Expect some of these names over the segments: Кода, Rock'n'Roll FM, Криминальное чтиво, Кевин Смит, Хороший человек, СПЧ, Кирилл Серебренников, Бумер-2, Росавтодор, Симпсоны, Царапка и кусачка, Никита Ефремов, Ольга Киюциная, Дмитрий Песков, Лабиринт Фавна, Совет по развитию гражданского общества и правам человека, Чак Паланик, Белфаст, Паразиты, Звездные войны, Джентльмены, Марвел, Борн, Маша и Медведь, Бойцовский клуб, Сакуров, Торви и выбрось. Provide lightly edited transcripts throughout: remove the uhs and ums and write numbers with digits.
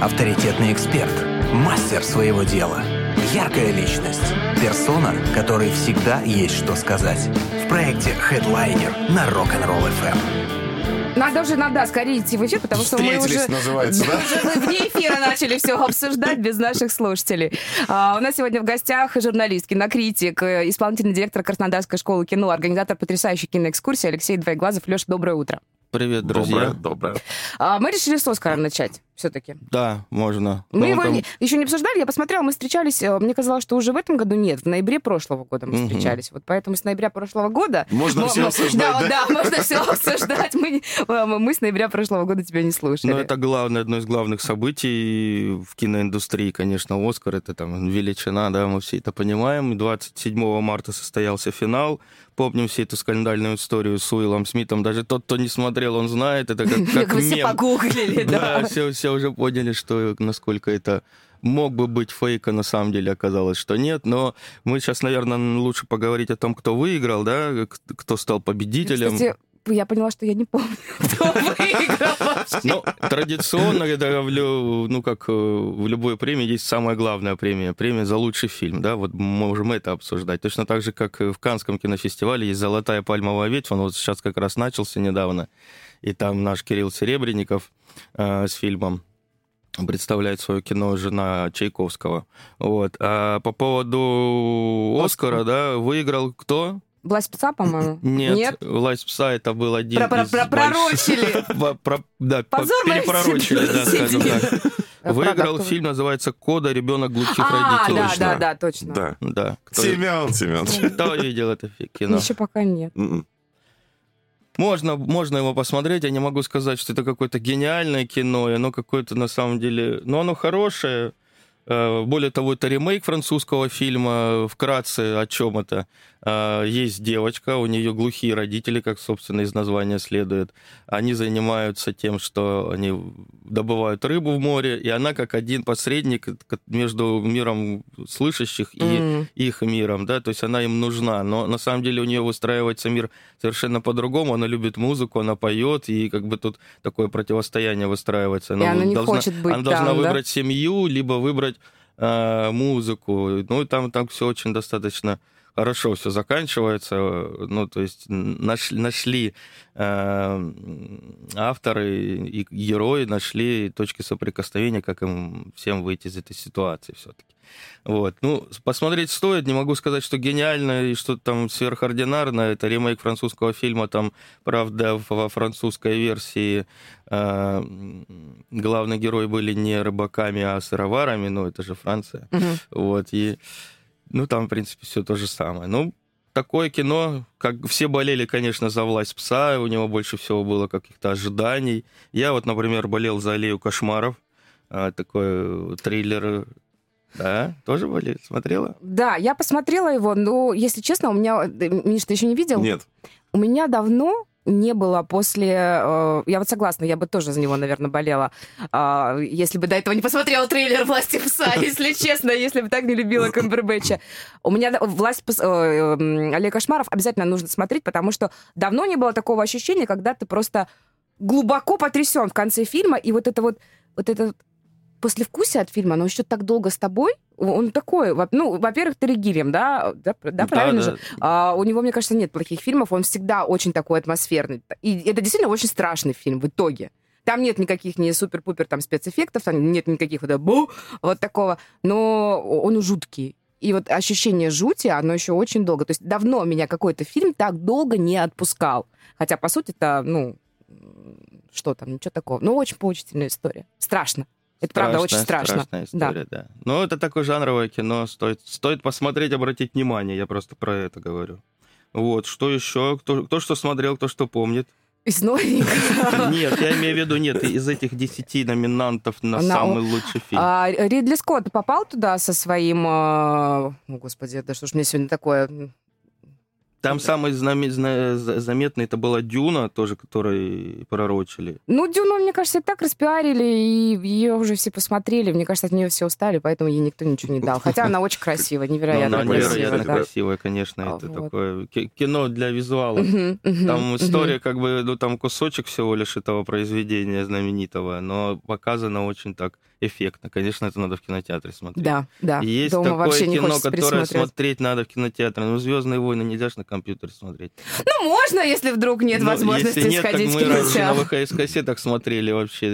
авторитетный эксперт, мастер своего дела, яркая личность, персона, которой всегда есть что сказать. В проекте «Хедлайнер» на Rock'n'Roll FM. Надо уже, скорее идти в эфир, потому что мы уже вне эфира начали все обсуждать без наших слушателей. У нас сегодня в гостях журналист, кинокритик, исполнительный директор Краснодарской школы кино, организатор потрясающей киноэкскурсии Алексей Двоеглазов. Леша, доброе утро. Привет, друзья. Доброе. Мы решили с «Оскаром» начать все-таки. Да, можно. Мы его еще не обсуждали, я посмотрела, мы встречались, мне казалось, что уже в этом году нет, в ноябре прошлого года мы встречались, вот поэтому с ноября прошлого года... Можно все обсуждать, да? Можно все обсуждать, мы с ноября прошлого года тебя не слушали. Ну, это главное, одно из главных событий в киноиндустрии, конечно, «Оскар», это там величина, да, мы все это понимаем. 27 марта состоялся финал, помним всю эту скандальную историю с Уиллом Смитом, даже тот, кто не смотрел, он знает, это как мем. Все погуглили, да. Все уже поняли, что насколько это мог бы быть фейк, а на самом деле оказалось, что нет. Но мы сейчас, наверное, лучше поговорить о том, кто выиграл, да, кто стал победителем. Кстати, я поняла, что я не помню, кто выиграл вообще. Ну, традиционно, как в любой премии, есть самая главная премия. Премия за лучший фильм, да, вот можем это обсуждать. Точно так же, как в Каннском кинофестивале есть «Золотая пальмовая ветвь», он вот сейчас как раз начался недавно, и там наш Кирилл Серебренников с фильмом представляет свое кино «Жена Чайковского». Вот. А по поводу «Оскара», да, выиграл кто? «Власть Пса», по-моему? Нет. «Власть Пса» это был один из... Пророчили! Да, перепророчили, да, скажем так. Выиграл фильм, называется «Кода. Ребенок глухих родителей». Да, точно. Да. Семён. Кто видел это кино? Еще пока нет. Можно его посмотреть, я не могу сказать, что это какое-то гениальное кино, и оно какое-то на самом деле... Но оно хорошее. Более того, это ремейк французского фильма. Вкратце, о чем это? Есть девочка, у нее глухие родители, как, собственно, из названия следует. Они занимаются тем, что они добывают рыбу в море, и она как один посредник между миром слышащих и их миром, да, то есть она им нужна. Но на самом деле у нее выстраивается мир совершенно по-другому. Она любит музыку, она поет, и как бы тут такое противостояние выстраивается. Она не хочет быть там, да? Она должна выбрать семью, либо выбрать музыку. Ну, и там все очень достаточно... Хорошо все заканчивается, ну, то есть нашли авторы и герои, нашли точки соприкосновения, как им всем выйти из этой ситуации все-таки. Вот. Ну, посмотреть стоит, не могу сказать, что гениально и что там сверхординарно. Это ремейк французского фильма, там, правда, во французской версии главные герои были не рыбаками, а сыроварами, ну, это же Франция, вот, и... Ну, там, в принципе, все то же самое. Ну, такое кино, как все болели, конечно, за «Власть Пса», у него больше всего было каких-то ожиданий. Я вот, например, болел за «Аллею кошмаров», такой триллер... Да, тоже болели? Смотрела? Да, я посмотрела его, но, если честно, у меня... Миш, ты еще не видел? Нет. У меня давно... не было после... Я вот согласна, я бы тоже за него, наверное, болела, если бы до этого не посмотрела трейлер «Власти Пса», если честно, если бы так не любила Камбербэтча. У меня «Власть Пса», «Аллея кошмаров» обязательно нужно смотреть, потому что давно не было такого ощущения, когда ты просто глубоко потрясен в конце фильма, и вот это послевкусие от фильма, оно еще так долго с тобой. Он такой, ну, во-первых, Триггером, да, правильно же? Да. У него, мне кажется, нет плохих фильмов, он всегда очень такой атмосферный. И это действительно очень страшный фильм в итоге. Там нет никаких ни супер-пупер там спецэффектов, там нет никаких вот такого, но он жуткий. И вот ощущение жути, оно еще очень долго. То есть давно меня какой-то фильм так долго не отпускал. Хотя, по сути, это, что там, ничего такого. Но очень поучительная история. Страшно. Это правда очень страшно. Страшная история, да. Ну, это такое жанровое кино, стоит посмотреть, обратить внимание, я просто про это говорю. Вот, что еще? Кто что смотрел, кто что помнит. Из новенького. Нет, я имею в виду, из этих 10 номинантов на самый лучший фильм. Ридли Скотт попал туда со своим... Господи, да что ж мне сегодня такое... Там самый заметный это была Дюна, тоже, которой пророчили. Ну, Дюну, мне кажется, и так распиарили, и ее уже все посмотрели. Мне кажется, от нее все устали, поэтому ей никто ничего не дал. Хотя она очень красивая, невероятно красивая. Невероятно красивая, конечно. Это такое кино для визуала. Там история, как бы, ну, там кусочек всего лишь этого произведения знаменитого, но показано очень так эффектно. Конечно, это надо в кинотеатре смотреть. Да, да. Есть такое кино, которое смотреть надо в кинотеатре. Но «Звездные войны» нельзя же на компьютере смотреть. Ну, можно, если вдруг нет возможности сходить в кинотеатр. Если нет, так мы раньше на ВХС-кассетах смотрели вообще.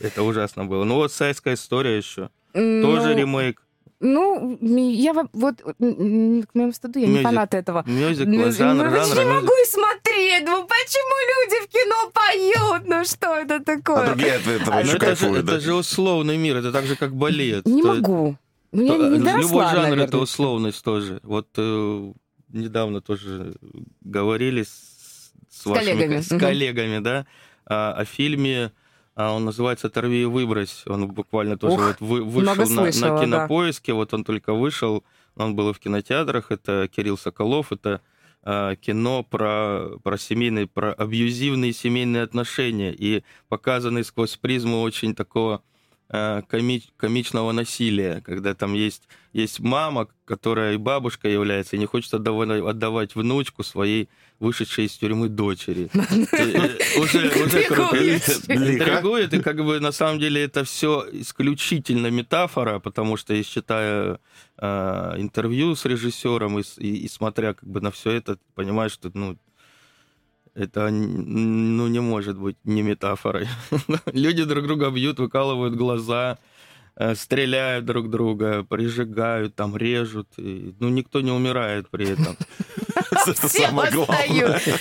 Это ужасно было. Ну, вот «Сайская история» еще. Тоже ремейк. Ну, я вот к моему стыду, я не фанат этого. Мюзикл, жанр, жанр. Я не могу смотреть, ну почему люди в кино поют, ну что это такое? А другие от этого еще кайфуют. Это же условный мир, это так же, как балет. Не могу. Любой жанр — это условность тоже. Вот недавно тоже говорили с вашими коллегами, да, о фильме. Он называется «Торви и выбрось». Он буквально тоже вышел на Кинопоиске. Да. Вот он только вышел. Он был и в кинотеатрах. Это Кирилл Соколов. Это кино про семейные, про абьюзивные семейные отношения. И показанный сквозь призму очень такого комичного насилия, когда там есть мама, которая и бабушка является, и не хочет отдавать внучку своей вышедшей из тюрьмы дочери. Уже интригует, и как бы на самом деле это все исключительно метафора, потому что я считаю интервью с режиссером и смотря как бы на все это, понимаешь, что это, ну, не может быть не метафорой. Люди друг друга бьют, выкалывают глаза, стреляют друг друга, прижигают, там, режут. И, ну, никто не умирает при этом. Это самое главное.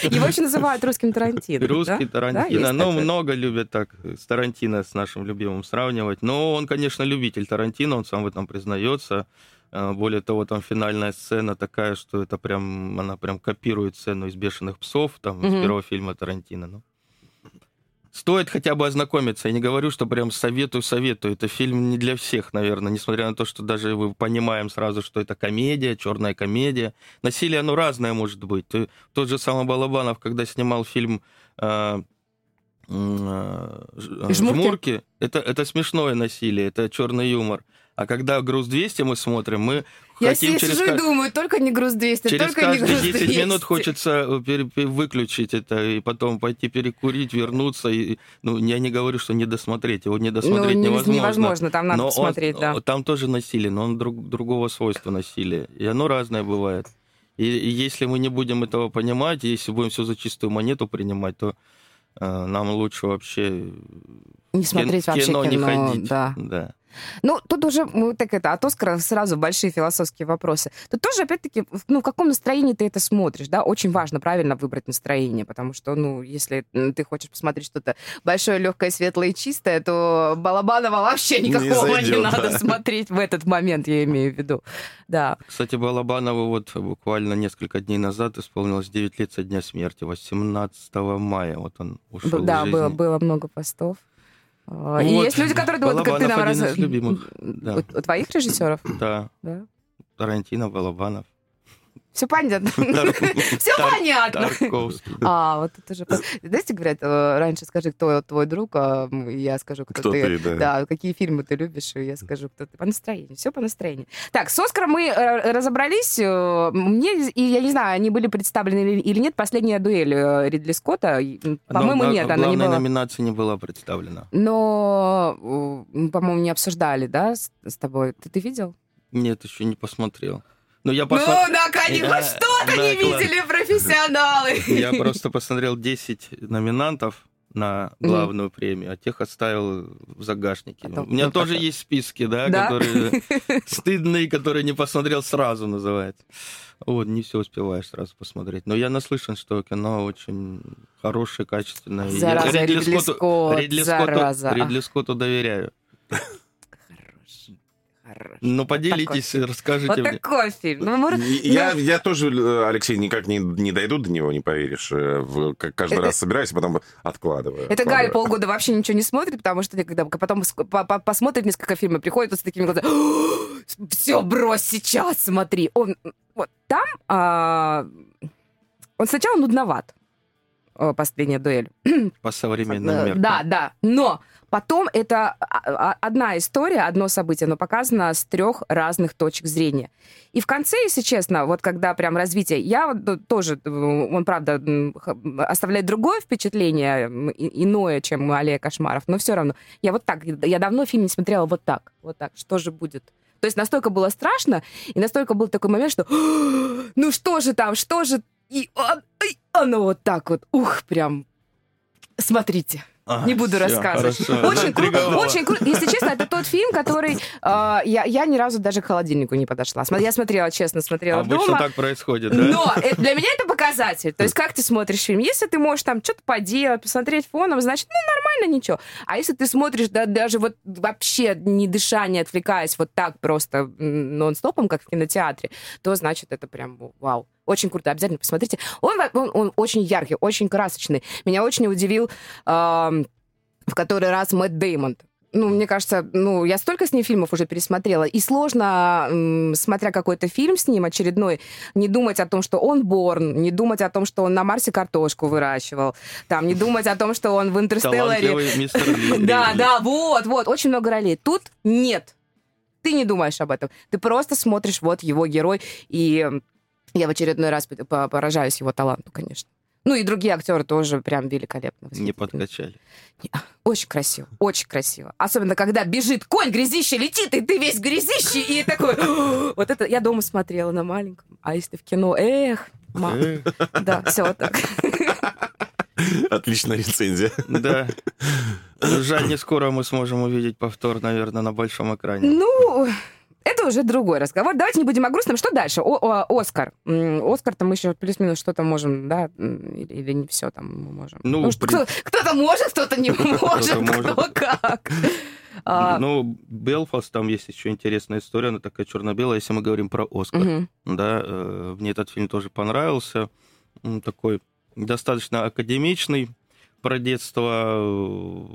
Его еще называют русским Тарантино. Русский Тарантино. Ну, много любят так с Тарантино, с нашим любимым, сравнивать. Но он, конечно, любитель Тарантино, он сам в этом признается. Более того, там финальная сцена такая, что это прям, она прям копирует сцену из «Бешеных псов», там, из первого фильма Тарантино. Ну, стоит хотя бы ознакомиться. Я не говорю, что прям советую. Это фильм не для всех, наверное, несмотря на то, что даже мы понимаем сразу, что это комедия, черная комедия. Насилие, оно разное может быть. Тот же самый Балабанов, когда снимал фильм «Жмурки», это смешное насилие, это черный юмор. А когда «Груз 200» мы смотрим, мы хотим через... Я сижу и думаю, только не «Груз 200», через каждые 10 минут хочется выключить это, и потом пойти перекурить, вернуться. И... Ну, я не говорю, что не досмотреть. Его не досмотреть невозможно. Невозможно, там надо посмотреть, да. Там тоже насилие, но он другого свойства насилия. И оно разное бывает. И если мы не будем этого понимать, если будем все за чистую монету принимать, то нам лучше вообще... Не смотреть вообще кино. Не ходить, да. Ну, тут уже, от «Оскара» сразу большие философские вопросы. Тут тоже, опять-таки, в каком настроении ты это смотришь, да? Очень важно правильно выбрать настроение, потому что, если ты хочешь посмотреть что-то большое, легкое, светлое и чистое, то Балабанова вообще никакого не надо смотреть в этот момент, я имею в виду. Да. Кстати, Балабанову вот буквально несколько дней назад исполнилось 9 лет со дня смерти, 18 мая. Вот он ушел из жизни. Да, было много постов. И есть люди, которые думают, как ты нам у твоих режиссеров? Да. Тарантино, Балабанов. Все понятно. Все понятно. Вот это же... Знаете, говорят, раньше скажи, кто твой друг, а я скажу, кто ты. Да, какие фильмы ты любишь, и я скажу, кто ты. По настроению, все по настроению. Так, с «Оскаром» мы разобрались. Мне, и я не знаю, они были представлены или нет, «Последняя дуэль» Ридли Скотта. По-моему, нет, она не была. Главная номинация не была представлена. Но, по-моему, не обсуждали, да, с тобой? Ты видел? Нет, еще не посмотрел. Наконец-то, что-то не видели профессионалы! Я просто посмотрел 10 номинантов на главную премию, а тех оставил в загашнике. У меня тоже есть списки, да, которые стыдные, которые не посмотрел сразу, называется. Вот, не все успеваешь сразу посмотреть. Но я наслышан, что кино очень хорошее, качественное. Зараза, Ридли Скотту доверяю. Хорошо. Ну, поделитесь, расскажите мне. Вот такой фильм. Ну, может... я тоже, Алексей, никак не дойду до него, не поверишь. Каждый раз собираюсь, потом откладываю. Это Галя полгода вообще ничего не смотрит, потому что когда потом посмотрит несколько фильмов, приходит с такими глазами. Все, брось сейчас, смотри. Он сначала нудноват. «Последняя дуэль». По современным меркам. Да. Но потом это одна история, одно событие, но показано с трех разных точек зрения. И в конце, если честно, вот когда прям развитие, я тоже, он, правда, оставляет другое впечатление, иное, чем «Аллея кошмаров», но все равно. Я вот так, я давно фильм не смотрела вот так, что же будет. То есть настолько было страшно, и настолько был такой момент, что ну что же там, что же... И оно вот так вот, прям, смотрите, не буду рассказывать. Хорошо. Очень круто. Если честно, это тот фильм, который я ни разу даже к холодильнику не подошла. Я смотрела дома. Обычно так происходит, да? Но для меня это показатель. То есть как ты смотришь фильм? Если ты можешь там что-то поделать, посмотреть фоном, значит, нормально, ничего. А если ты смотришь даже вот вообще не дыша, не отвлекаясь вот так просто нон-стопом, как в кинотеатре, то значит это прям вау. Очень круто, обязательно посмотрите. Он очень яркий, очень красочный. Меня очень удивил в который раз Мэтт Деймон. Ну, мне кажется, я столько с ним фильмов уже пересмотрела, и сложно, смотря какой-то фильм с ним очередной, не думать о том, что он Борн, не думать о том, что он на Марсе картошку выращивал, там, не думать о том, что он в Интерстелларе. Талантливый мистер Ридли. Да, вот, очень много ролей. Тут нет. Ты не думаешь об этом. Ты просто смотришь, вот его герой, и... Я в очередной раз поражаюсь его таланту, конечно. Ну и другие актеры тоже прям великолепно. Не подкачали. Очень красиво. Особенно, когда бежит конь, грязище летит, и ты весь грязище, и такой... Вот это я дома смотрела на маленьком. А если в кино... Эх, мама. Да, все вот так. Отличная рецензия. Да. Жаль, не скоро мы сможем увидеть повтор, наверное, на большом экране. Это уже другой разговор. Давайте не будем о грустном. Что дальше? Оскар. Оскар-то мы еще плюс-минус что-то можем, да? Или не все там мы можем. Кто-то может, кто-то не может, кто как. Белфаст, там есть еще интересная история, она такая черно-белая, если мы говорим про Оскар. Да, мне этот фильм тоже понравился. Он такой достаточно академичный, про детство...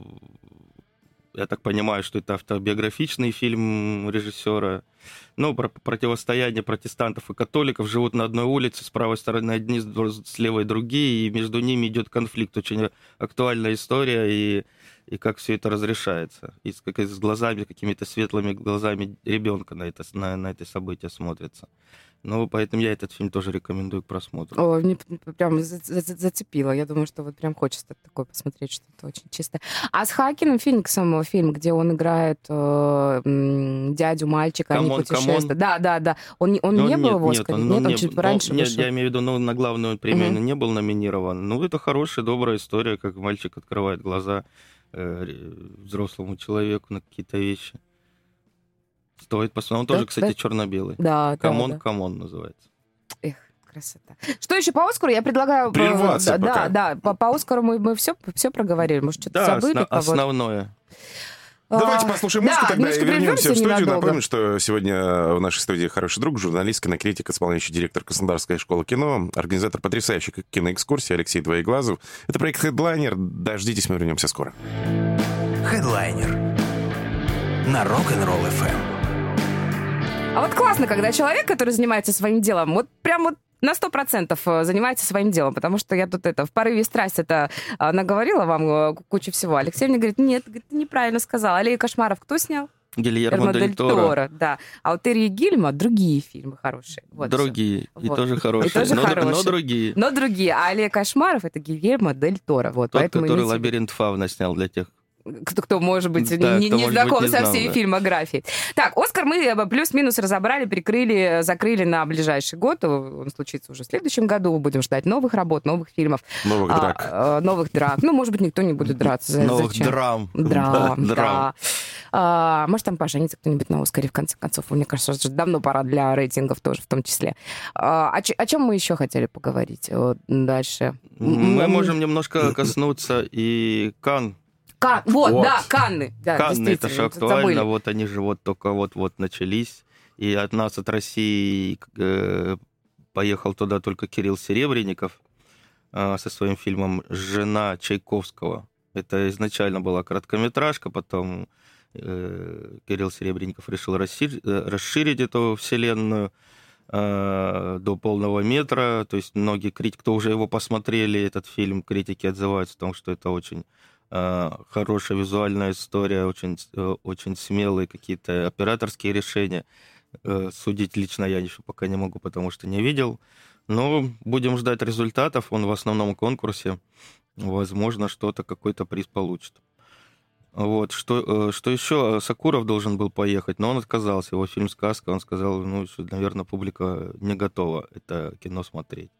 Я так понимаю, что это автобиографичный фильм режиссера. Про противостояние протестантов и католиков. Живут на одной улице, с правой стороны одни, с левой другие, и между ними идет конфликт. Очень актуальная история, и как все это разрешается. И с глазами, какими-то светлыми глазами ребенка на это событие смотрится. Поэтому я этот фильм тоже рекомендую к просмотру. Мне прям зацепило. Я думаю, что вот прям хочется такое посмотреть, что-то очень чистое. А с Хакином Фениксом фильм, где он играет дядю мальчика, они путешествуют. Да. Он не был в «Оскаре»? Нет, он чуть пораньше вышел. Я имею в виду, на главную премию не был номинирован. Это хорошая, добрая история, как мальчик открывает глаза взрослому человеку на какие-то вещи. Стоит посмотреть. Он тоже, кстати, черно-белый. Да, «Камон» называется. Эх, красота. Что еще по «Оскару»? Я предлагаю... Прерваться пока. Да. По «Оскару» мы все проговорили. Может, что-то забыли? Да, основное. Давайте послушаем музыку тогда и вернемся в студию. Ненадолго. Напомню, что сегодня в нашей студии хороший друг, журналист, кинокритик, исполняющий директор Краснодарской школы кино, организатор потрясающих киноэкскурсий Алексей Двоеглазов. Это проект «Хедлайнер». Дождитесь, мы вернемся скоро. «Хедлайнер» на Rock'n'Roll FM. А вот классно, когда человек, который занимается своим делом, вот прям вот на 100% занимается своим делом, потому что я тут в порыве страсти наговорила вам кучу всего. Алексей мне говорит, нет, ты неправильно сказал. «Аллею кошмаров» кто снял? Гильермо Дель Торо. Да. А у Терри и Гильма другие фильмы хорошие. Вот другие. Все. И тоже хорошие. Но другие. А «Аллея кошмаров» — это Гильермо Дель Торо. Тот, который «Лабиринт Фавна» снял для тех, кто, может быть, не знаком со всей фильмографией. Так, «Оскар» мы плюс-минус разобрали, прикрыли, закрыли на ближайший год. Он случится уже в следующем году. Будем ждать новых работ, новых фильмов. Новых драк. Может быть, никто не будет драться. Новых драм. Драм. Может, там поженится кто-нибудь на «Оскаре», в конце концов. Мне кажется, что давно пора для рейтингов тоже в том числе. О чем мы еще хотели поговорить дальше? Мы можем немножко коснуться и Канн. Канны. Да, Канны, это же актуально. Забыли. Вот они же вот только вот начались. И от нас, от России, поехал туда только Кирилл Серебренников со своим фильмом «Жена Чайковского». Это изначально была короткометражка, потом Кирилл Серебренников решил расширить эту вселенную до полного метра. То есть многие критики, кто уже его посмотрели, этот фильм, критики отзываются о том, что это очень хорошая визуальная история, очень смелые какие-то операторские решения. Судить лично я еще пока не могу, потому что не видел. Но будем ждать результатов. Он в основном конкурсе. Возможно, что-то, какой-то приз получит. Вот. Что еще? Сакуров должен был поехать, но он отказался. Его фильм «Сказка», он сказал, что, наверное, публика не готова это кино смотреть.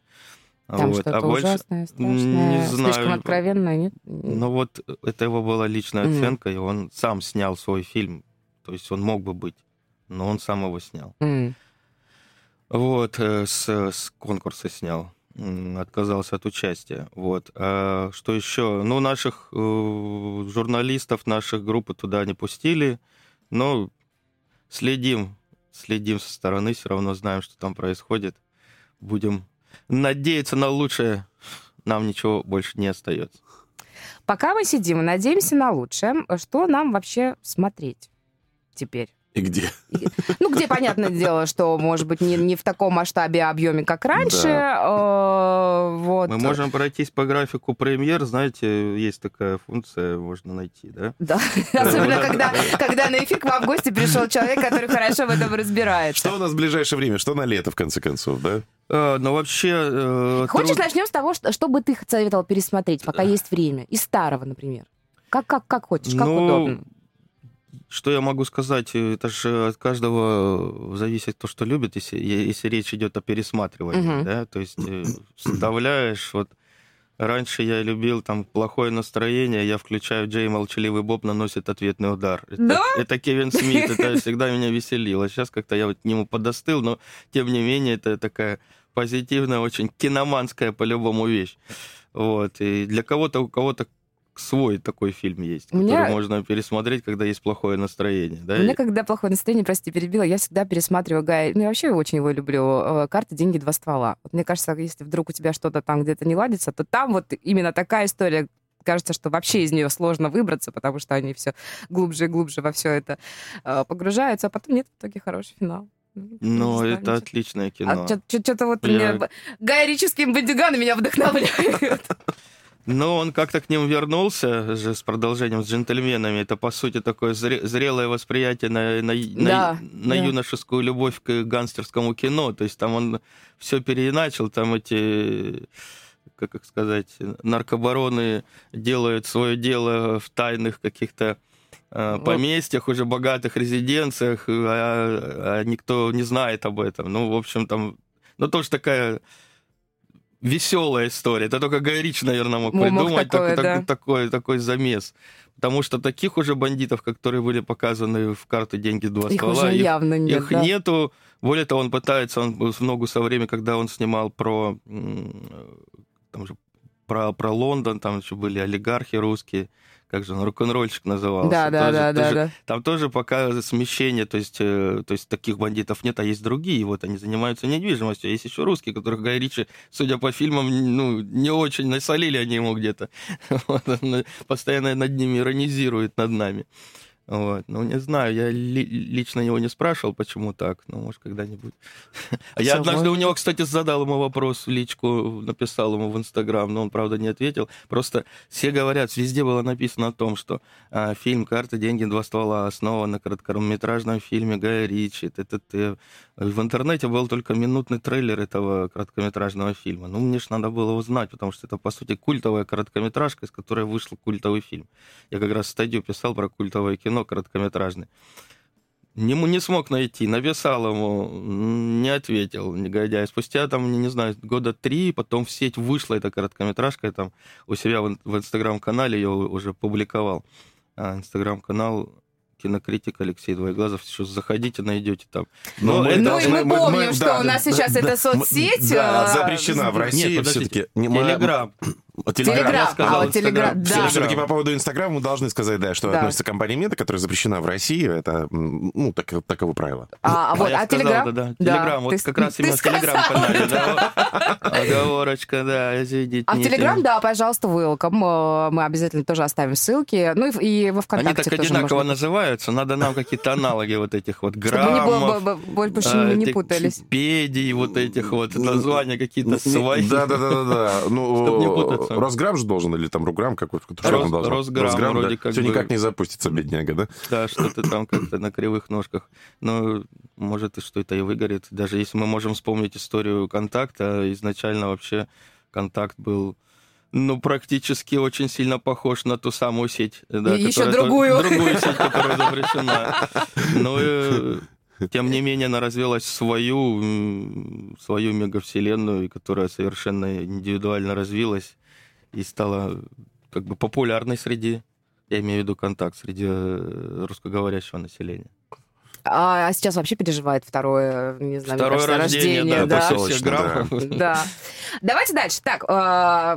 Там вот. Что-то ужасное, страшное, слишком откровенное, нет? Ну вот, это его была личная оценка, и он сам снял свой фильм. То есть он мог бы быть, но он сам его снял. Вот, с конкурса снял. Отказался от участия. Вот. А что еще? Ну, наших журналистов, наших группы туда не пустили, но следим со стороны, все равно знаем, что там происходит. Будем надеяться на лучшее. Нам ничего больше не остается. Пока мы сидим и надеемся на лучшее, что нам вообще смотреть теперь? И где? Ну, где, понятное дело, что, может быть, не в таком масштабе, объеме, как раньше. Да. Вот. Мы можем пройтись по графику премьер. Знаете, есть такая функция, можно найти, да? Да, особенно когда на эфир к вам в гости пришел человек, который хорошо в этом разбирается. Что у нас в ближайшее время? Что на лето, в конце концов, да? Ну, вообще... Хочешь, начнем с того, что бы ты советовал пересмотреть, пока есть время? Из старого, например. Как хочешь, как удобно. Что я могу сказать? Это же от каждого зависит то, что любит, если речь идет о пересматривании, да, то есть вставляешь, вот раньше я любил там плохое настроение, я включаю Джей Молчаливый Боб наносит ответный удар. Да? Это Кевин Смит, это всегда меня веселило. Сейчас как-то я вот к нему подостыл, но тем не менее это такая позитивная, очень киноманская по-любому вещь. Вот, и для кого-то, у кого-то свой такой фильм есть, который можно пересмотреть, когда есть плохое настроение. Да? У меня, когда плохое настроение, прости, перебила, я всегда пересматриваю Гая. Ну, я вообще очень его люблю. «Карты, деньги, два ствола». Вот, мне кажется, если вдруг у тебя что-то там где-то не ладится, то там вот именно такая история, кажется, что вообще из нее сложно выбраться, потому что они все глубже и глубже во все это погружаются, а потом нет, в итоге хороший финал. Ну, это отличное кино. Что-то вот Гай Ричевским бандиганы меня вдохновляют. Но он как-то к ним вернулся же с продолжением, с «Джентльменами». Это, по сути, такое зрелое восприятие на юношескую любовь к гангстерскому кино. То есть там он все переиначил, там эти... как их сказать, наркобароны делают свое дело в тайных каких-то поместьях, уже богатых резиденциях, а никто не знает об этом. Ну, в общем, там... Ну, тоже такая... веселая история. Это только Гай Ричи, наверное, мог придумать такое, такой замес. Потому что таких уже бандитов, которые были показаны в «Карты, деньги, два ствола», их нету. Более того, он пытается, он в ногу со временем, когда он снимал про Лондон, там еще были олигархи русские, как же он, рок-н-ролльщик назывался. Да. Там тоже пока смещение, то есть таких бандитов нет, а есть другие, вот они занимаются недвижимостью. А есть еще русские, которых Гай Ричи, судя по фильмам, не очень насолили они ему где-то. Вот, он постоянно над ними иронизирует, над нами. Вот. Ну, не знаю, я лично его не спрашивал, почему так, но, может, когда-нибудь. Я однажды у него, кстати, задал ему вопрос в личку, написал ему в Инстаграм, но он, правда, не ответил. Просто все говорят, везде было написано о том, что фильм «Карты, деньги, два ствола» основан на короткометражном фильме Гая Ричи. В интернете был только минутный трейлер этого короткометражного фильма. Ну, мне же надо было узнать, потому что это, по сути, культовая короткометражка, из которой вышел культовый фильм. Я как раз статью писал про культовое кино, короткометражный. Не смог найти, написал ему, не ответил, негодяй. Спустя, там, не знаю, года 3, потом в сеть вышла эта короткометражка, я там у себя в Инстаграм-канале ее уже публиковал. Инстаграм-канал «Кинокритик» Алексей Двоеглазов. Еще заходите, найдете там. Мы помним, что у нас сейчас эта соцсеть запрещена в России. Нет, подождите, Телеграм. Телеграм. Да. Все-таки по поводу Инстаграма мы должны сказать, да, что относится к компании Мета, которая запрещена в России. Это, ну, таково правило. А Телеграм? Телеграм, вот как раз именно Телеграм. Оговорочка, да, извините. А в Телеграм, да, пожалуйста, welcome. Мы обязательно тоже оставим ссылки. Ну и во ВКонтакте тоже. Они так одинаково называются. Надо нам какие-то аналоги вот этих вот граммов. Больше не путались. Педий вот этих вот, названия какие-то свои. Да-да-да. Чтобы не путаться. Росграм же должен, или там Руграм какой-то? Росграм вроде да. Как все бы... никак не запустится, бедняга, да? Да, что-то там как-то на кривых ножках. Но может и что-то и выгорит. Даже если мы можем вспомнить историю «Контакта», изначально вообще «Контакт» был... Ну, практически очень сильно похож на ту самую сеть. Да, и еще другую. Другую сеть, которая запрещена. Но... Тем не менее, она развилась свою мегавселенную, которая совершенно индивидуально развилась и стала как бы популярной среди, я имею в виду «Контакт», среди русскоговорящего населения. А сейчас вообще переживает второе рождение, да, да. Давайте дальше. Так,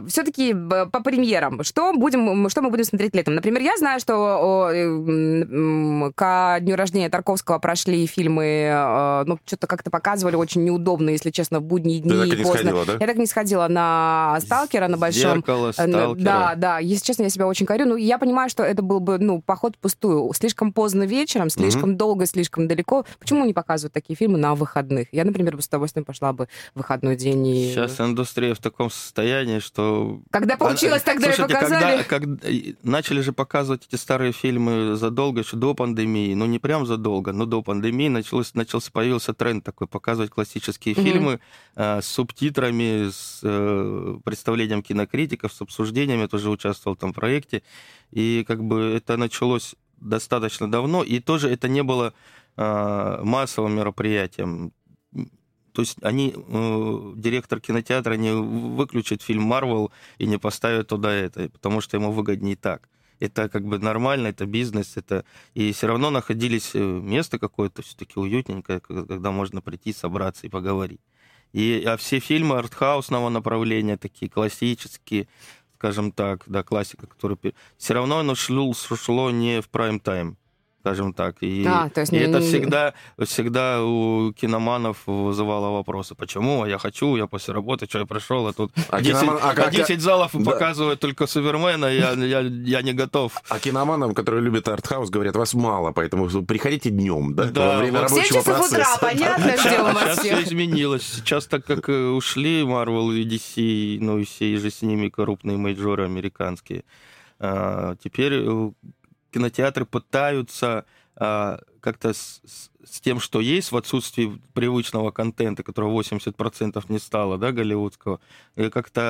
все-таки по премьерам. Что мы будем смотреть летом? Например, я знаю, что ко дню рождения Тарковского прошли фильмы, ну, что-то как-то показывали очень неудобно, если честно, в будние дни. Ты так и поздно. Сходила, да? Я так не сходила на «Сталкера», на большом... «Зеркало», «Сталкера». Да, если честно, я себя очень корю. Ну, я понимаю, что это был бы, ну, поход впустую. Слишком поздно вечером, слишком долго, слишком далеко. Почему не показывают такие фильмы на выходных? Я, например, бы с удовольствием пошла бы в выходной день. И... Сейчас индустрия в таком состоянии, что... Когда получилось, тогда и показали. Когда начали же показывать эти старые фильмы задолго, еще до пандемии. Ну, не прям задолго, но до пандемии появился тренд такой, показывать классические фильмы с субтитрами, с представлением кинокритиков, с обсуждениями. Я тоже участвовал там в проекте. И как бы это началось достаточно давно, и тоже это не было массовым мероприятием. То есть директор кинотеатра не выключит фильм «Марвел» и не поставит туда это, потому что ему выгоднее так. Это как бы нормально, это бизнес, это... И все равно находились место какое-то все-таки уютненькое, когда можно прийти, собраться и поговорить. А все фильмы артхаусного направления, такие классические, скажем так, да, классика, которая... Все равно оно шло не в прайм-тайм, скажем так. И это всегда у киноманов вызывало вопросы. Почему? А я хочу, я после работы, что я пришел, а тут 10 залов показывают только «Супермена», я не готов. А киноманам, которые любят артхаус, говорят, вас мало, поэтому приходите днем, да? Да, во время рабочего процесса. Утра, понятно, что у вас все изменилось. Сейчас, так как ушли Marvel и DC, ну и все же с ними крупные мейджоры американские, теперь... Кинотеатры пытаются как-то с тем, что есть, в отсутствии привычного контента, которого 80% не стало, да, голливудского, как-то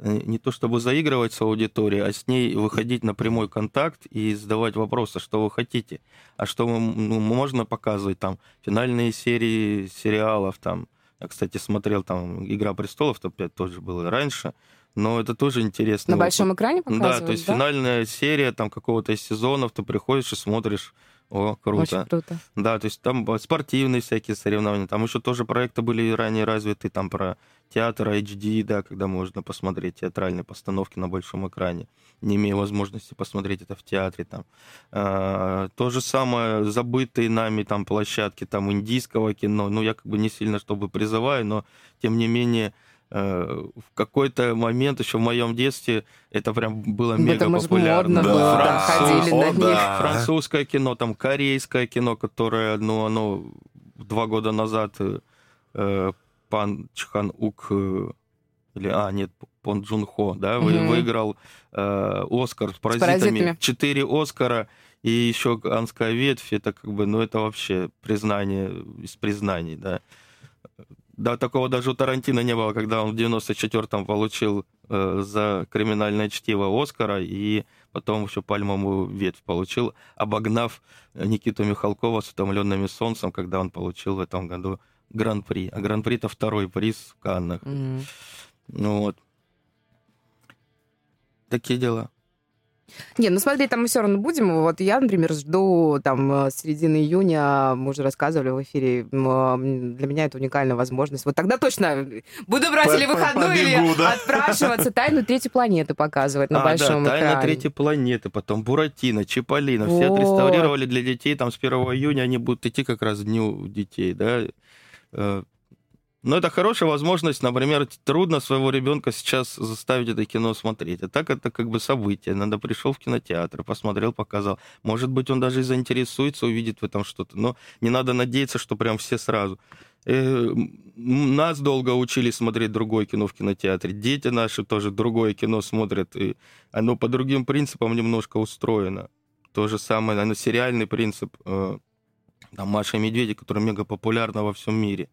не то чтобы заигрывать с аудиторией, а с ней выходить на прямой контакт и задавать вопросы, что вы хотите, а что можно показывать, там, финальные серии сериалов, там, я, кстати, смотрел, там, «Игра престолов», топ-5 тоже было раньше, но это тоже интересно. На большом экране показывают, да? То есть финальная серия там какого-то из сезонов, ты приходишь и смотришь, о, круто. Очень круто. Да, то есть там спортивные всякие соревнования, там еще тоже проекты были ранее развиты, там про театр HD, да, когда можно посмотреть театральные постановки на большом экране, не имея возможности посмотреть это в театре. Там. То же самое забытые нами там площадки там индийского кино, ну я как бы не сильно чтобы призываю, но тем не менее... В какой-то момент еще в моем детстве это прям было мега популярно. Да. Французское кино, там корейское кино, которое, ну, оно 2 года назад Пан Чхан Ук Пон Джун Хо, да, выиграл Оскар с «Паразитами». 4 Оскара. И еще «Анская ветвь», это как бы, ну, это вообще признание из признаний, да. Да, такого даже у Тарантино не было, когда он в 94-м получил за «Криминальное чтиво» Оскара, и потом еще «Пальмовую ветвь» получил, обогнав Никиту Михалкова с «Утомленными солнцем», когда он получил в этом году гран-при. А гран-при-то 2-й приз в Каннах. Ну вот. Такие дела. Не, ну смотри, там мы все равно будем. Вот я, например, жду там середины июня, мы уже рассказывали в эфире, для меня это уникальная возможность. Вот тогда точно буду брать или выходную, или да? Отпрашиваться. «Тайну третьей планеты» показывать на большом экране. «Тайна третьей планеты», потом «Буратино», «Чиполлино». Все отреставрировали для детей, там с 1 июня они будут идти как раз к Дню детей, да. Но это хорошая возможность, например, трудно своего ребенка сейчас заставить это кино смотреть. А так это как бы событие. Надо пришел в кинотеатр, посмотрел, показал. Может быть, он даже и заинтересуется, увидит в этом что-то. Но не надо надеяться, что прям все сразу. Нас долго учили смотреть другое кино в кинотеатре. Дети наши тоже другое кино смотрят. И оно по другим принципам немножко устроено. То же самое, наверное, сериальный принцип там, «Маша и Медведи», который мега популярна во всем мире.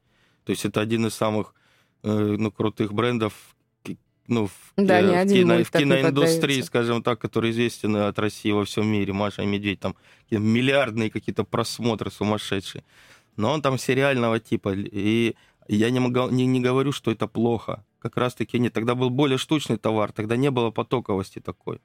То есть это один из самых крутых брендов в киноиндустрии, скажем так, который известен от России во всем мире. «Маша и Медведь», там миллиардные какие-то просмотры сумасшедшие. Но он там сериального типа. И я не говорю, что это плохо. Как раз-таки нет. Тогда был более штучный товар, тогда не было потоковости такой.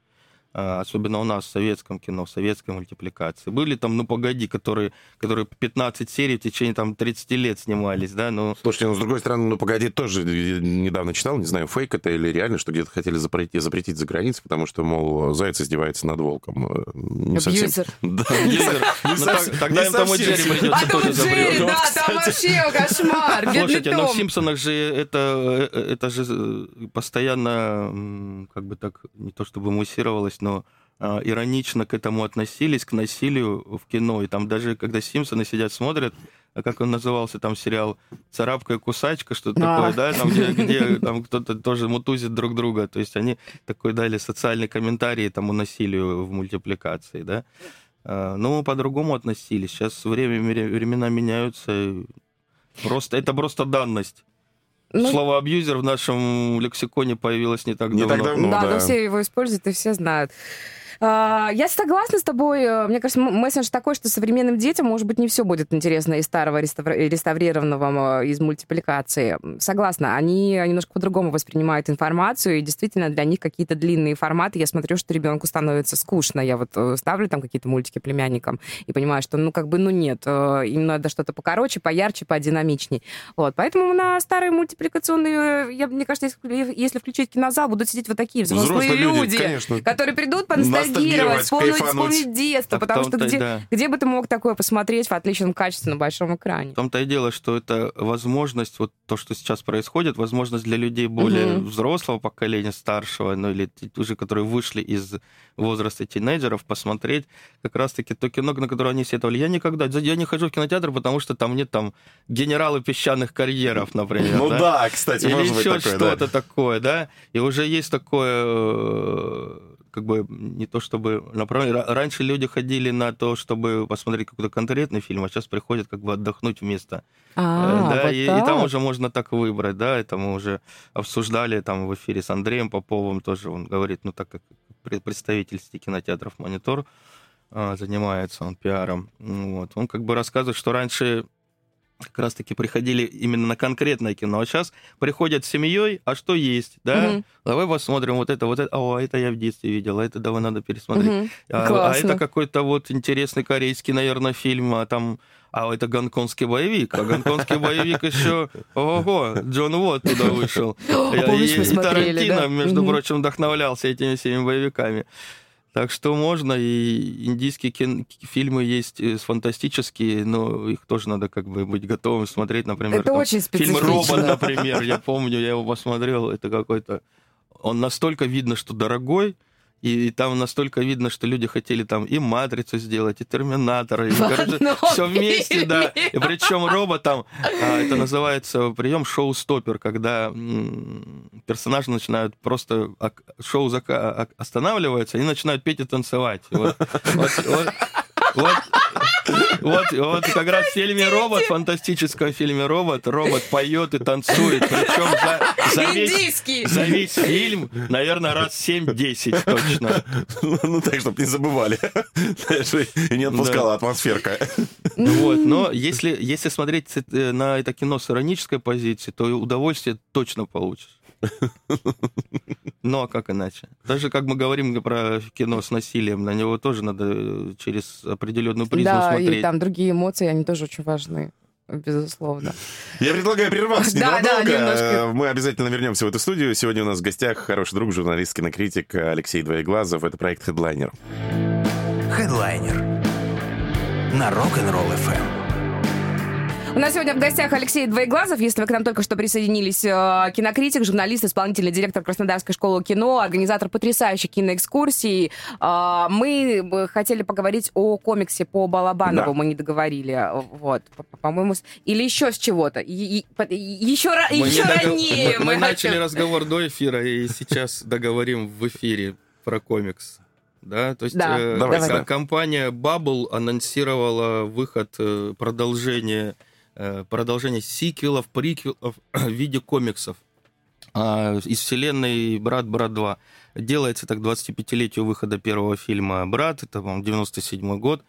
Особенно у нас в советском кино, в советской мультипликации. Были там «Ну, погоди», которые 15 серий в течение там 30 лет снимались, да, но... Слушайте, ну, с другой стороны, «Ну, погоди» тоже недавно читал, не знаю, фейк это или реально, что где-то хотели запретить за границей, потому что, мол, заяц издевается над волком. Не совсем. Абьюзер. Да, абьюзер. Тогда им там и Джерри придется тоже запретить. Да, там вообще кошмар. Слушайте, но в «Симпсонах» же это же постоянно, как бы так, не то чтобы муссировалось, но иронично к этому относились, к насилию в кино. И там даже, когда «Симпсоны» сидят, смотрят, как он назывался, там сериал «Царапка и кусачка», что-то такое, да, там, где там кто-то тоже мутузит друг друга. То есть они такой дали социальный комментарий тому насилию в мультипликации, да. Но мы по-другому относились. Сейчас времена меняются. Это просто данность. Слово «абьюзер» в нашем лексиконе появилось не так давно. Да, но все его используют и все знают. Я согласна с тобой. Мне кажется, мессендж такой, что современным детям, может быть, не все будет интересно из старого реставрированного, из мультипликации. Согласна. Они немножко по-другому воспринимают информацию, и действительно для них какие-то длинные форматы. Я смотрю, что ребенку становится скучно. Я вот ставлю там какие-то мультики племянникам и понимаю, что нет. Им надо что-то покороче, поярче, подинамичней. Вот. Поэтому на старые мультипликационные, мне кажется, если включить кинозал, будут сидеть вот такие взрослые люди, конечно, которые придут вспомнить детство, потому что где бы ты мог такое посмотреть в отличном качестве на большом экране? В том-то и дело, что это возможность, вот то, что сейчас происходит, возможность для людей более взрослого поколения, старшего, или уже, которые вышли из возраста тинейджеров, посмотреть как раз-таки то кино, на которое они сетовали. Я не хожу в кинотеатр, потому что там нет генералы песчаных карьеров, например. Ну да, кстати, может быть такое. Или еще что-то такое, да? И уже есть такое... как бы не то чтобы... Раньше люди ходили на то, чтобы посмотреть какой-то конкретный фильм, а сейчас приходят как бы отдохнуть вместо. И там уже можно так выбрать, да, это мы уже обсуждали там в эфире с Андреем Поповым тоже, он говорит, так как представитель сети кинотеатров «Монитор», занимается он пиаром, он как бы рассказывает, что раньше как раз-таки приходили именно на конкретное кино. А сейчас приходят с семьей, а что есть, да? Давай посмотрим вот это. А это я в детстве видел, а это давай надо пересмотреть. А это какой-то интересный корейский, наверное, фильм, а это гонконгский боевик. А гонконгский боевик еще... Ого, Джон Уотт туда вышел. И Тарантино, между прочим, вдохновлялся этими всеми боевиками. Так что можно, и индийские фильмы есть фантастические, но их тоже надо как бы быть готовым смотреть, например. Это очень специфично. Фильм «Робот», например, я помню, я его посмотрел, это какой-то... Он настолько видно, что дорогой, и там настолько видно, что люди хотели там и «Матрицу» сделать, и «Терминатора», и все вместе, да. И причем робот там, это называется прием шоу-стоппер, когда персонажи начинают просто, шоу останавливается, они начинают петь и танцевать. Вот как раз в фильме «Робот», в фантастическом фильме «Робот» поет и танцует. Причем за весь фильм, наверное, раз 7-10 точно. Так, чтобы не забывали. И не отпускала атмосферка. Но если смотреть на это кино с иронической позиции, то удовольствие точно получишь. Ну, а как иначе? Даже как мы говорим про кино с насилием, на него тоже надо через определенную призму смотреть. Да, и там другие эмоции, они тоже очень важны. Безусловно. Я предлагаю прерваться ненадолго. Мы обязательно вернемся в эту студию. Сегодня у нас в гостях хороший друг, журналист, кинокритик Алексей Двоеглазов. Это проект «Хедлайнер». «Хедлайнер» на Rock'n'Roll FM. У нас сегодня в гостях Алексей Двоеглазов. Если вы к нам только что присоединились, кинокритик, журналист, исполнительный директор Краснодарской школы кино, организатор потрясающих киноэкскурсий. Мы хотели поговорить о комиксе по Балабанову, да. Мы не договорили. Вот, по-моему, или еще с чего-то. Еще ранее. Мы начали разговор до эфира, и сейчас договорим в эфире про комикс. Да, то есть да. Давай. Компания Bubble анонсировала выход продолжение сиквелов, приквелов в виде комиксов из вселенной «Брат 2». Делается так к 25-летию выхода первого фильма «Брат», это, по-моему, 97-й год.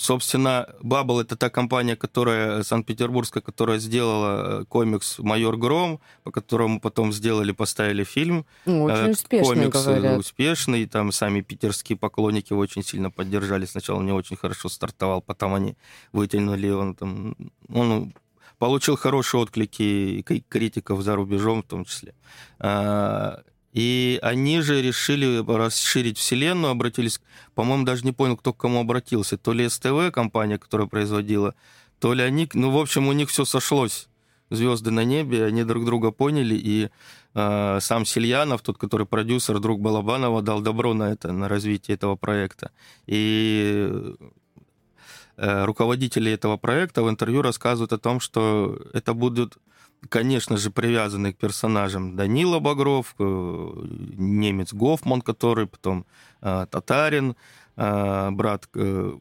Собственно, Bubble — это та компания, которая санкт-петербургская, которая сделала комикс «Майор Гром», по которому потом поставили фильм. Очень успешный, комикс говорят. Успешный, там сами питерские поклонники его очень сильно поддержали. Сначала он не очень хорошо стартовал, потом они вытянули его. Он получил хорошие отклики критиков за рубежом в том числе. И они же решили расширить вселенную, обратились, по-моему, даже не понял, кто к кому обратился, то ли СТВ, компания, которая производила, то ли они, в общем, у них все сошлось, звезды на небе, они друг друга поняли, и сам Сельянов, тот, который продюсер, друг Балабанова, дал добро на развитие этого проекта, и... Руководители этого проекта в интервью рассказывают о том, что это будут, конечно же, привязаны к персонажам Данила Багров, немец Гофман, который потом татарин, брат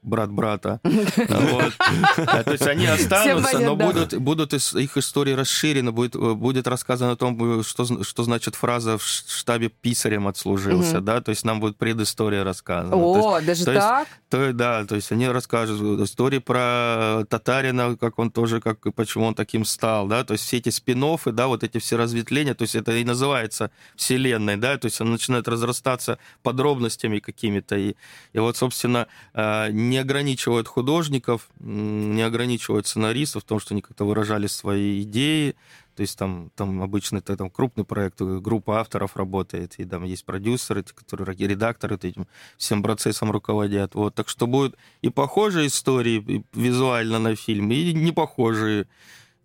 брата. То есть они останутся, но будут их истории расширены, будет рассказано о том, что значит фраза «в штабе писарем отслужился», да, то есть нам будет предыстория рассказана. О, даже так? Да, то есть они расскажут истории про татарина, как он тоже, почему он таким стал, да, то есть все эти спин-оффы, да, вот эти все разветвления, то есть это и называется вселенной, да, то есть она начинает разрастаться подробностями какими-то, и вот, собственно, не ограничивают художников, не ограничивают сценаристов в том, что они как-то выражали свои идеи. То есть там обычно это крупный проект, группа авторов работает, и там есть продюсеры, которые редакторы этим всем процессом руководят. Вот. Так что будут и похожие истории визуально на фильм, и не похожие.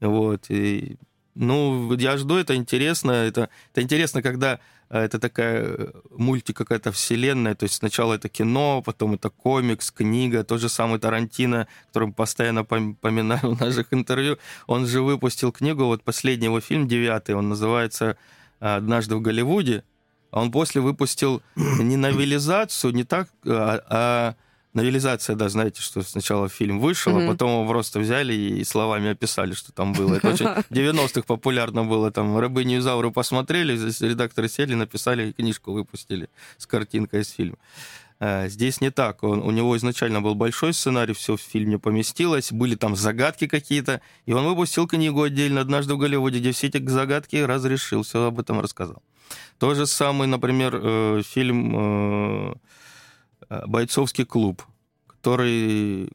Вот. И, я жду, это интересно. Это интересно, когда... Это такая мультик, какая-то вселенная. То есть сначала это кино, потом это комикс, книга. Тот же самый Тарантино, который мы постоянно поминаем в наших интервью. Он же выпустил книгу. Вот последний его фильм, 9-й, он называется «Однажды в Голливуде». А он после выпустил не новелизацию, не так, а новелизация, да, знаете, что сначала фильм вышел, а потом его просто взяли и словами описали, что там было. Это очень в 90-х популярно было. Там «Рабыню Изауру» посмотрели, здесь редакторы сели, написали, книжку выпустили с картинкой из фильма. Здесь не так. У него изначально был большой сценарий, все в фильме поместилось, были там загадки какие-то, и он выпустил книгу отдельно «Однажды в Голливуде», где все эти загадки разрешил, все об этом рассказал. То же самое, например, фильм... «Бойцовский клуб», который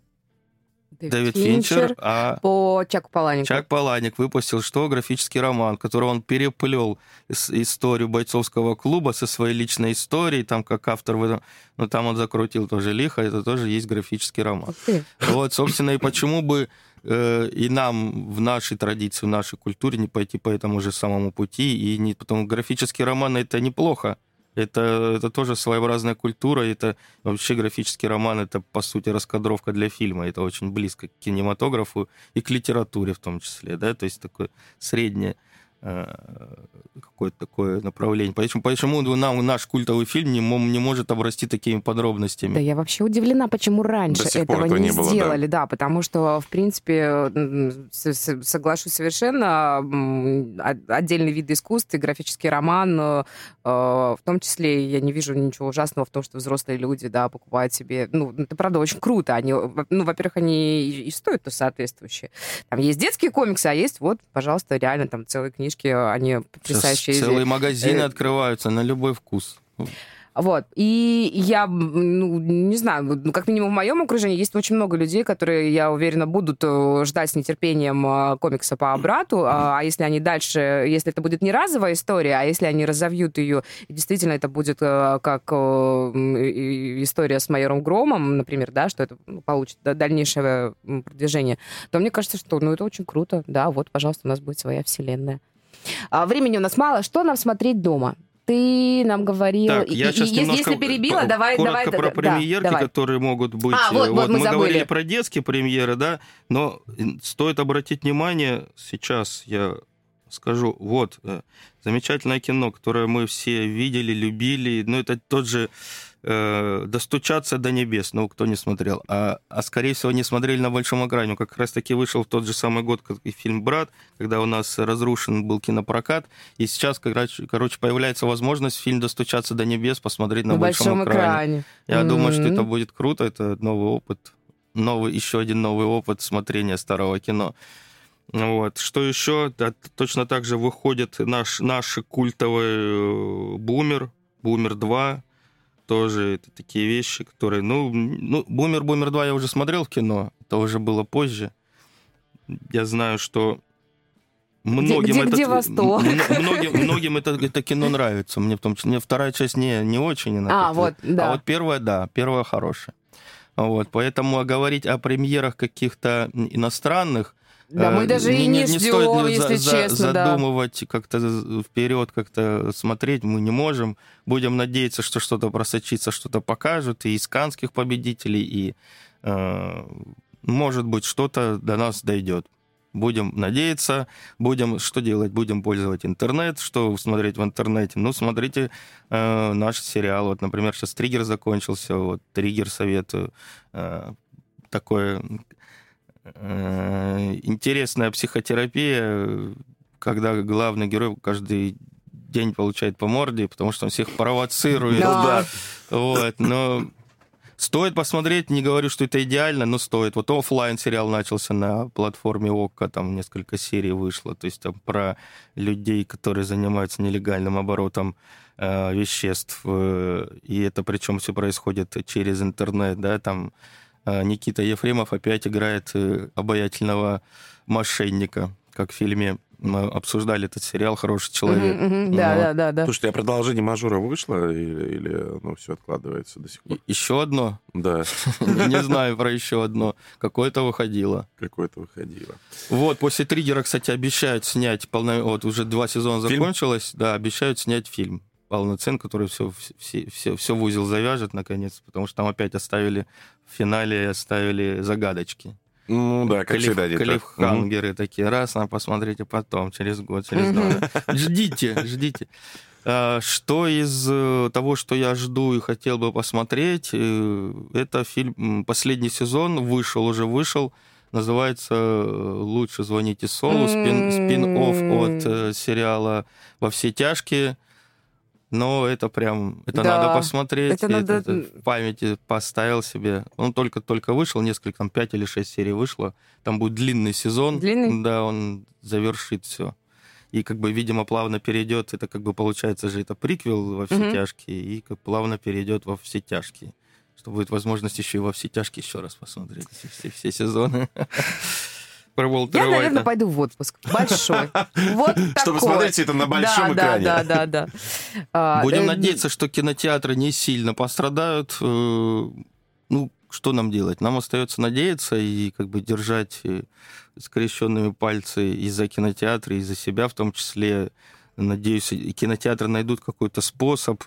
Дэвид Финчер по Чаку Паланику. Чак Паланик выпустил графический роман, который он переплел историю бойцовского клуба со своей личной историей, там как автор в этом... Но там он закрутил тоже лихо, это тоже есть графический роман. Вот, собственно, и почему бы и нам в нашей традиции, в нашей культуре не пойти по этому же самому пути, и не... потому графический роман — это неплохо. Это тоже своеобразная культура, это вообще графический роман, это, по сути, раскадровка для фильма, это очень близко к кинематографу и к литературе в том числе, да, то есть такое среднее какое-то такое направление. Почему нам наш культовый фильм не может обрасти такими подробностями? Да, я вообще удивлена, почему раньше этого не сделали. Было, да, потому что, в принципе, соглашусь совершенно, отдельные виды искусств и графический роман, в том числе, я не вижу ничего ужасного в том, что взрослые люди, да, покупают себе... это, правда, очень круто. Они, во-первых, они и стоят-то соответствующие. Там есть детские комиксы, а есть, пожалуйста, реально там целые книги книжки, они потрясающие. Сейчас целые магазины открываются на любой вкус. Вот. И я, не знаю, как минимум в моем окружении есть очень много людей, которые, я уверена, будут ждать с нетерпением комикса по «Брату». А если они дальше, если это будет не разовая история, а если они разовьют ее, действительно это будет как история с «Майором Громом», например, да, что это получит дальнейшее продвижение, то мне кажется, что это очень круто. Да, вот, пожалуйста, у нас будет своя вселенная. Времени у нас мало. Что нам смотреть дома? Ты нам говорил... Так, я сейчас немножко если перебила, давай, про премьерки, да, которые могут быть. Вот мы говорили про детские премьеры, да, но стоит обратить внимание, сейчас я скажу, вот, замечательное кино, которое мы все видели, любили, это тот же «Достучаться до небес», кто не смотрел, а скорее всего, не смотрели на большом экране. Как раз-таки вышел в тот же самый год, как и фильм «Брат», когда у нас разрушен был кинопрокат, и сейчас, короче, появляется возможность фильм «Достучаться до небес» посмотреть на большом экране. Я думаю, что это будет круто, это новый опыт, еще один новый опыт смотрения старого кино. Вот. Что еще? Да, точно так же выходит наш культовый «Бумер», «Бумер 2», тоже это такие вещи, которые... «Бумер 2» я уже смотрел в кино, это уже было позже. Я знаю, что многим это кино нравится. Мне в том числе вторая часть не очень иногда. Вот первая, да, первая хорошая. Вот, поэтому говорить о премьерах каких-то иностранных... Да, мы даже и не ждем, если честно. Задумывать, как-то вперед, как-то смотреть мы не можем. Будем надеяться, что что-то просочится, что-то покажут. И из каннских победителей, и, может быть, что-то до нас дойдет. Будем надеяться, будем что делать? Будем пользовать интернет, что смотреть в интернете? Смотрите наш сериал. Вот, например, сейчас «Триггер» закончился. Вот, «Триггер» советую. Такое... интересная психотерапия, когда главный герой каждый день получает по морде, потому что он всех провоцирует. Да. Вот, но стоит посмотреть, не говорю, что это идеально, но стоит. Вот офлайн сериал начался на платформе ОККО, там несколько серий вышло, то есть там про людей, которые занимаются нелегальным оборотом веществ, и это причем все происходит через интернет, да, там Никита Ефремов опять играет обаятельного мошенника, как в фильме. Мы обсуждали этот сериал «Хороший человек». Да. Слушайте, а продолжение «Мажора» вышло или все откладывается до сих пор? Еще одно? Да. Не знаю про еще одно. Какое-то выходило. Вот, после «Триггера», кстати, обещают снять... Вот, уже 2 сезона закончилось. Да, обещают снять фильм полноценный, который все в узел завяжет, наконец, потому что там опять в финале оставили загадочки. Да, как всегда. Клиффхангеры такие, раз, нам посмотрите потом, через год, через 2. Ждите. Что из того, что я жду и хотел бы посмотреть, это фильм, последний сезон, уже вышел, называется «Лучше звоните Солу», спин-офф от сериала «Во все тяжкие». Но это прям... надо посмотреть. Это в памяти поставил себе. Он только вышел, несколько, 5 или 6 серий вышло. Там будет длинный сезон. Да, он завершит все. И, видимо, плавно перейдет. Это, получается же, это приквел «Во все тяжкие». И плавно перейдет во «Все тяжкие». Что будет возможность еще и «Во все тяжкие» еще раз посмотреть. Все сезоны. Я, наверное, пойду в отпуск. Большой. Чтобы смотреть это на большом экране. Да. Будем надеяться, что кинотеатры не сильно пострадают. Что нам делать? Нам остается надеяться и держать скрещенными пальцы и за кинотеатры, и за себя в том числе. Надеюсь, кинотеатры найдут какой-то способ,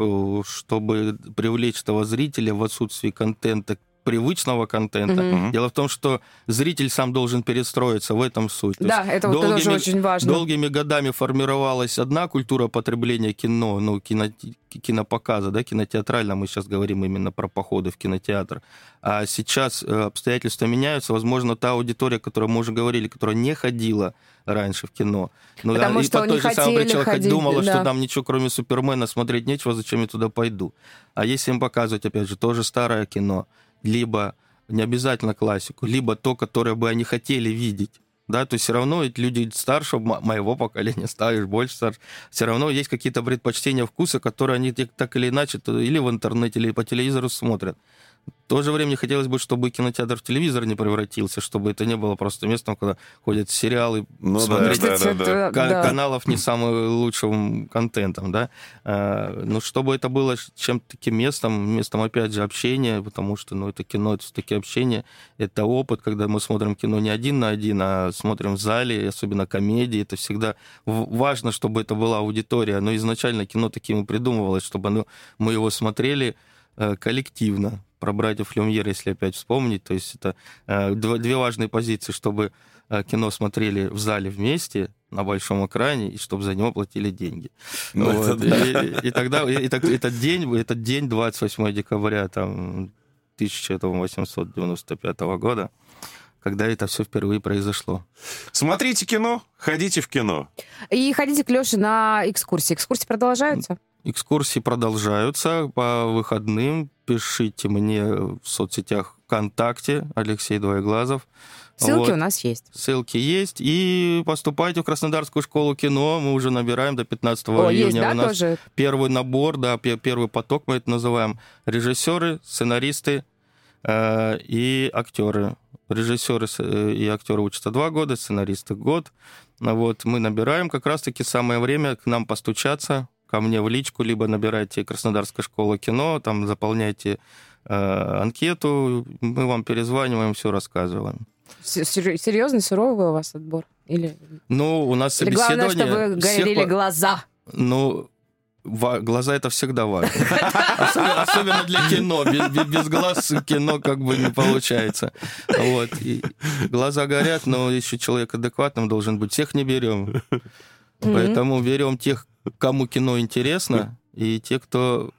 чтобы привлечь того зрителя в отсутствии контента, привычного контента. Дело в том, что зритель сам должен перестроиться, в этом суть. Да, это тоже очень важно. Долгими годами формировалась одна культура потребления кино, кинопоказа, да, кинотеатрально, мы сейчас говорим именно про походы в кинотеатр. А сейчас обстоятельства меняются, возможно, та аудитория, о которой мы уже говорили, которая не ходила раньше в кино. Потому что не хотели, думала, что там ничего кроме Супермена смотреть нечего, зачем я туда пойду. А если им показывать, опять же, тоже старое кино, либо не обязательно классику, либо то, которое бы они хотели видеть. да, то есть все равно люди старше моего поколения, старше, больше старше, все равно есть какие-то предпочтения, вкусы, которые они так или иначе или в интернете, или по телевизору смотрят. В то же время мне хотелось бы, чтобы кинотеатр в телевизор не превратился, чтобы это не было просто местом, куда ходят сериалы, смотреть каналов не самым лучшим контентом, да. Но чтобы это было чем-то таким местом, опять же, общения, потому что, это кино, это все-таки общение, это опыт, когда мы смотрим кино не один на один, а смотрим в зале, особенно комедии, это всегда важно, чтобы это была аудитория, но изначально кино таким и придумывалось, чтобы мы его смотрели коллективно. Про братьев Люмьер, если опять вспомнить, то есть это две важные позиции, чтобы кино смотрели в зале вместе, на большом экране, и чтобы за него платили деньги. И тогда этот день, 28 декабря 1895 года, когда это все впервые произошло. Смотрите кино, ходите в кино. И ходите к Лёше на экскурсии. Экскурсии продолжаются? Экскурсии продолжаются по выходным. Пишите мне в соцсетях ВКонтакте, Алексей Двоеглазов. Ссылки у нас есть. Ссылки есть. И поступайте в Краснодарскую школу кино. Мы уже набираем до 15 июня. Есть, да, у нас тоже? Первый набор, да, первый поток, мы это называем. Режиссеры, сценаристы и актеры. Режиссеры и актеры учатся 2 года, сценаристы год. Мы набираем как раз-таки самое время к нам постучаться, ко мне в личку, либо набирайте Краснодарская школа кино, там заполняйте анкету, мы вам перезваниваем, все рассказываем. Серьезный, суровый у вас отбор? Или... у нас собеседование... Или главное, чтобы горели глаза? Глаза — это всегда важно. Особенно для кино. Без глаз кино как бы не получается. Глаза горят, но еще человек адекватным должен быть. Всех не берем. Поэтому берем тех, кому кино интересно, и те, кто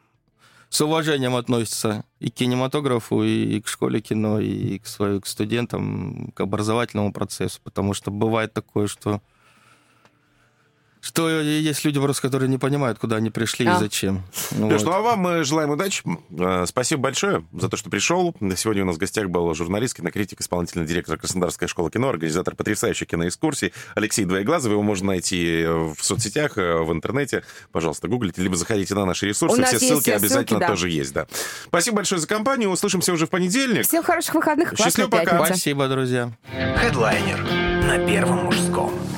с уважением относится и к кинематографу, и к школе кино, и к студентам, к образовательному процессу. Потому что бывает такое, что есть люди просто, которые не понимают, куда они пришли и зачем. А вам мы желаем удачи. Спасибо большое за то, что пришел. Сегодня у нас в гостях был журналист, кинокритик, исполнительный директор Краснодарской школы кино, организатор потрясающих киноэкскурсий Алексей Двоеглазов. Его можно найти в соцсетях, в интернете. Пожалуйста, гуглите, либо заходите на наши ресурсы. Все ссылки обязательно тоже есть. Да. Спасибо большое за компанию. Услышимся уже в понедельник. Всем хороших выходных. Счастливо, пока. Спасибо, друзья. Хедлайнер на Первом мужском.